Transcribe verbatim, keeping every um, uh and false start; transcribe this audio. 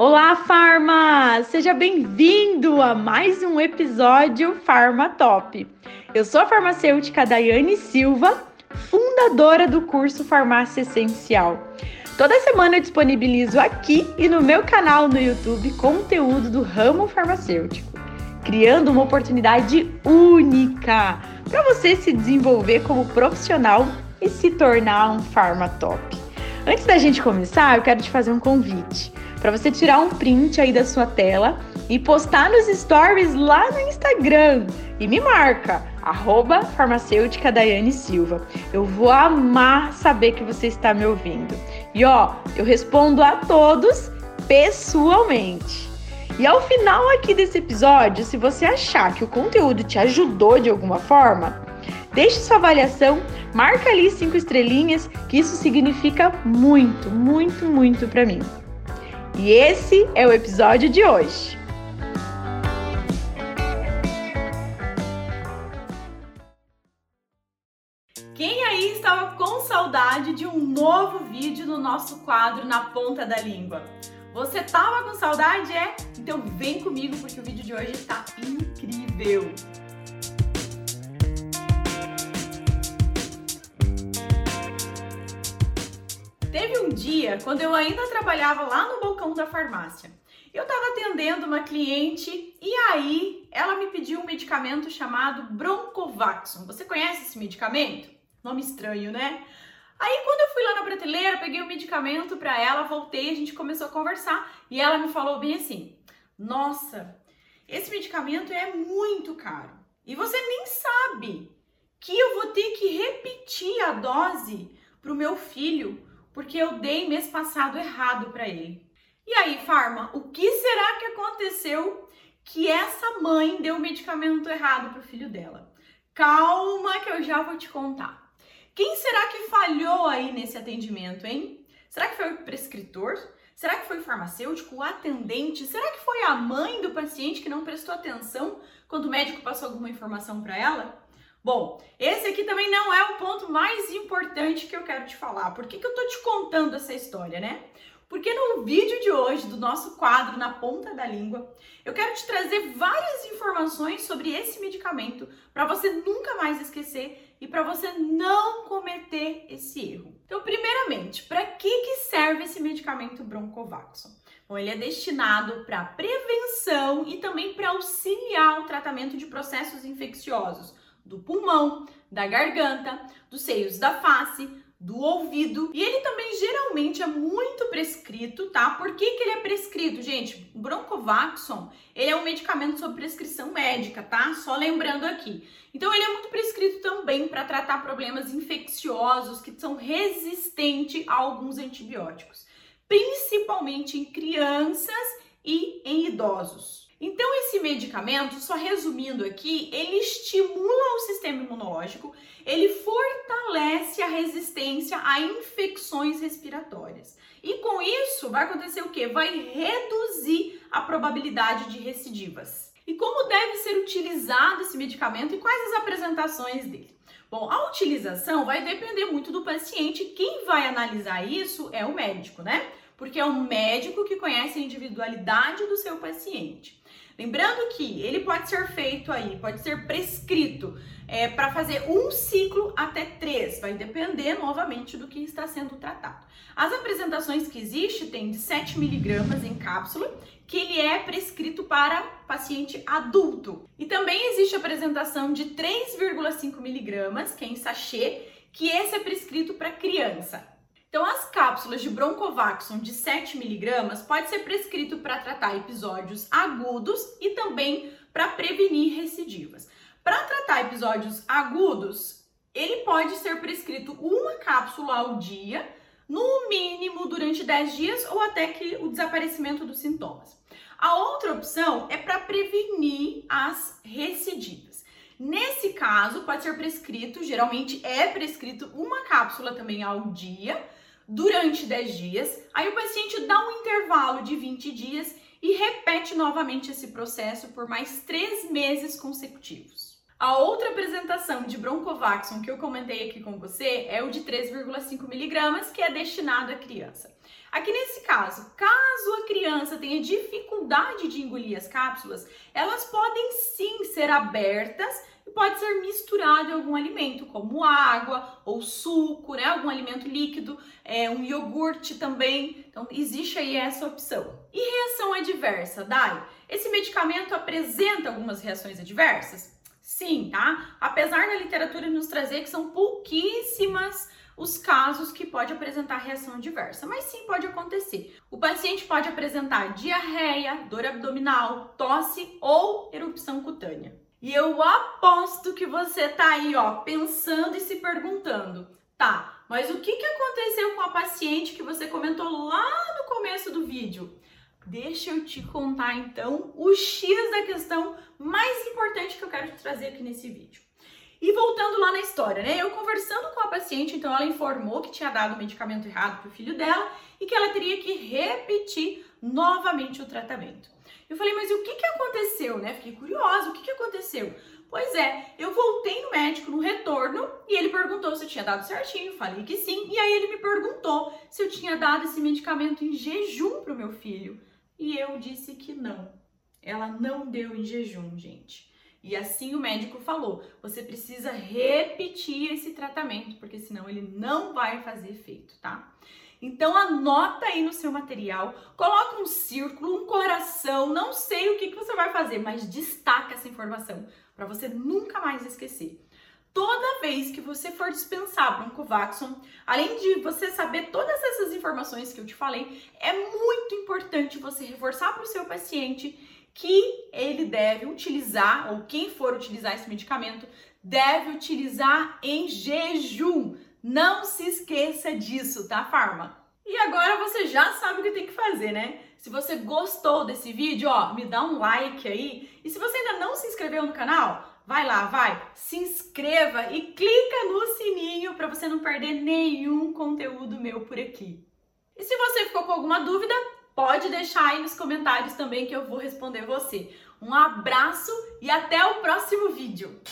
Olá, Farma! Seja bem-vindo a mais um episódio Farma Top. Eu sou a farmacêutica Dayane Silva, fundadora do curso Farmácia Essencial. Toda semana eu disponibilizo aqui e no meu canal no YouTube conteúdo do ramo farmacêutico, criando uma oportunidade única para você se desenvolver como profissional e se tornar um Farma Top. Antes da gente começar, eu quero te fazer um convite para você tirar um print aí da sua tela e postar nos stories lá no Instagram e me marca, arroba farmacêutica Dayane Silva. Eu vou amar saber que você está me ouvindo. E ó, eu respondo a todos pessoalmente. E ao final aqui desse episódio, se você achar que o conteúdo te ajudou de alguma forma, deixe sua avaliação, marca ali cinco estrelinhas, que isso significa muito, muito, muito para mim. E esse é o episódio de hoje. Quem aí estava com saudade de um novo vídeo no nosso quadro Na Ponta da Língua? Você estava com saudade, é? Então vem comigo porque o vídeo de hoje está incrível! Teve um dia, quando eu ainda trabalhava lá no balcão da farmácia, eu estava atendendo uma cliente e aí ela me pediu um medicamento chamado Broncho-Vaxom. Você conhece esse medicamento? Nome estranho, né? Aí quando eu fui lá na prateleira, peguei o medicamento para ela, voltei, a gente começou a conversar e ela me falou bem assim: nossa, esse medicamento é muito caro e você nem sabe que eu vou ter que repetir a dose pro meu filho, porque eu dei mês passado errado para ele. E aí, Farma, o que será que aconteceu que essa mãe deu o medicamento errado pro filho dela? Calma que eu já vou te contar. Quem será que falhou aí nesse atendimento, hein? Será que foi o prescritor? Será que foi o farmacêutico, o atendente? Será que foi a mãe do paciente que não prestou atenção quando o médico passou alguma informação para ela? Bom, esse aqui também não é o ponto mais importante que eu quero te falar. Por que que eu tô te contando essa história, né? Porque no vídeo de hoje, do nosso quadro Na Ponta da Língua, eu quero te trazer várias informações sobre esse medicamento para você nunca mais esquecer e para você não cometer esse erro. Então, primeiramente, para que que serve esse medicamento Broncho-Vaxom? Bom, ele é destinado para prevenção e também para auxiliar o tratamento de processos infecciosos do pulmão, da garganta, dos seios da face, do ouvido. E ele também geralmente é muito prescrito, tá? Por que que ele é prescrito, gente? O Broncho-Vaxom, ele é um medicamento sob prescrição médica, tá? Só lembrando aqui. Então, ele é muito prescrito também para tratar problemas infecciosos que são resistentes a alguns antibióticos, principalmente em crianças e em idosos. Então, esse medicamento, só resumindo aqui, ele estimula o sistema imunológico, ele fortalece a resistência a infecções respiratórias. E com isso, vai acontecer o quê? Vai reduzir a probabilidade de recidivas. E como deve ser utilizado esse medicamento e quais as apresentações dele? Bom, a utilização vai depender muito do paciente. Quem vai analisar isso é o médico, né? Porque é um médico que conhece a individualidade do seu paciente. Lembrando que ele pode ser feito aí, pode ser prescrito é, para fazer um ciclo até três, vai depender novamente do que está sendo tratado. As apresentações que existem tem de sete miligramas em cápsula, que ele é prescrito para paciente adulto. E também existe a apresentação de três vírgula cinco miligramas, que é em sachê, que esse é prescrito para criança. Então, as cápsulas de Broncho-Vaxom de sete miligramas pode ser prescrito para tratar episódios agudos e também para prevenir recidivas. Para tratar episódios agudos, ele pode ser prescrito uma cápsula ao dia, no mínimo durante dez dias ou até que o desaparecimento dos sintomas. A outra opção é para prevenir as recidivas. Nesse caso, pode ser prescrito, geralmente é prescrito uma cápsula também ao dia, durante dez dias, aí o paciente dá um intervalo de vinte dias e repete novamente esse processo por mais três meses consecutivos. A outra apresentação de Broncho-Vaxom que eu comentei aqui com você é o de três vírgula cinco miligramas, que é destinado à criança. Aqui nesse caso, caso a criança tenha dificuldade de engolir as cápsulas, elas podem sim ser abertas e pode ser misturado em algum alimento, como água ou suco, né? Algum alimento líquido, é, um iogurte também. Então existe aí essa opção. E reação adversa, Dai? Esse medicamento apresenta algumas reações adversas? Sim, tá? Apesar da literatura nos trazer que são pouquíssimas os casos que pode apresentar reação adversa, mas sim pode acontecer. O paciente pode apresentar diarreia, dor abdominal, tosse ou erupção cutânea. E eu aposto que você tá aí, ó, pensando e se perguntando, tá, mas o que que aconteceu com a paciente que você comentou lá no começo do vídeo? Deixa eu te contar então o X da questão mais importante que eu quero te trazer aqui nesse vídeo. E voltando lá na história, né? Eu conversando com a paciente, então ela informou que tinha dado o medicamento errado pro filho dela e que ela teria que repetir novamente o tratamento. Eu falei, mas o que que aconteceu, né? Fiquei curiosa, o que que aconteceu? Pois é, eu voltei no médico no retorno e ele perguntou se eu tinha dado certinho, falei que sim, e aí ele me perguntou se eu tinha dado esse medicamento em jejum pro meu filho. E eu disse que não, ela não deu em jejum, gente. E assim o médico falou, você precisa repetir esse tratamento, porque senão ele não vai fazer efeito, tá? Então anota aí no seu material, coloca um círculo, um coração, não sei o que que você vai fazer, mas destaca essa informação, para você nunca mais esquecer. Toda vez que você for dispensar Broncho-Vaxom, além de você saber todas essas informações que eu te falei, é muito importante você reforçar para o seu paciente que ele deve utilizar, ou quem for utilizar esse medicamento, deve utilizar em jejum. Não se esqueça disso, tá, Farma? E agora você já sabe o que tem que fazer, né? Se você gostou desse vídeo, ó, me dá um like aí. E se você ainda não se inscreveu no canal, vai lá, vai, se inscreva e clica no sininho para você não perder nenhum conteúdo meu por aqui. E se você ficou com alguma dúvida, pode deixar aí nos comentários também que eu vou responder você. Um abraço e até o próximo vídeo!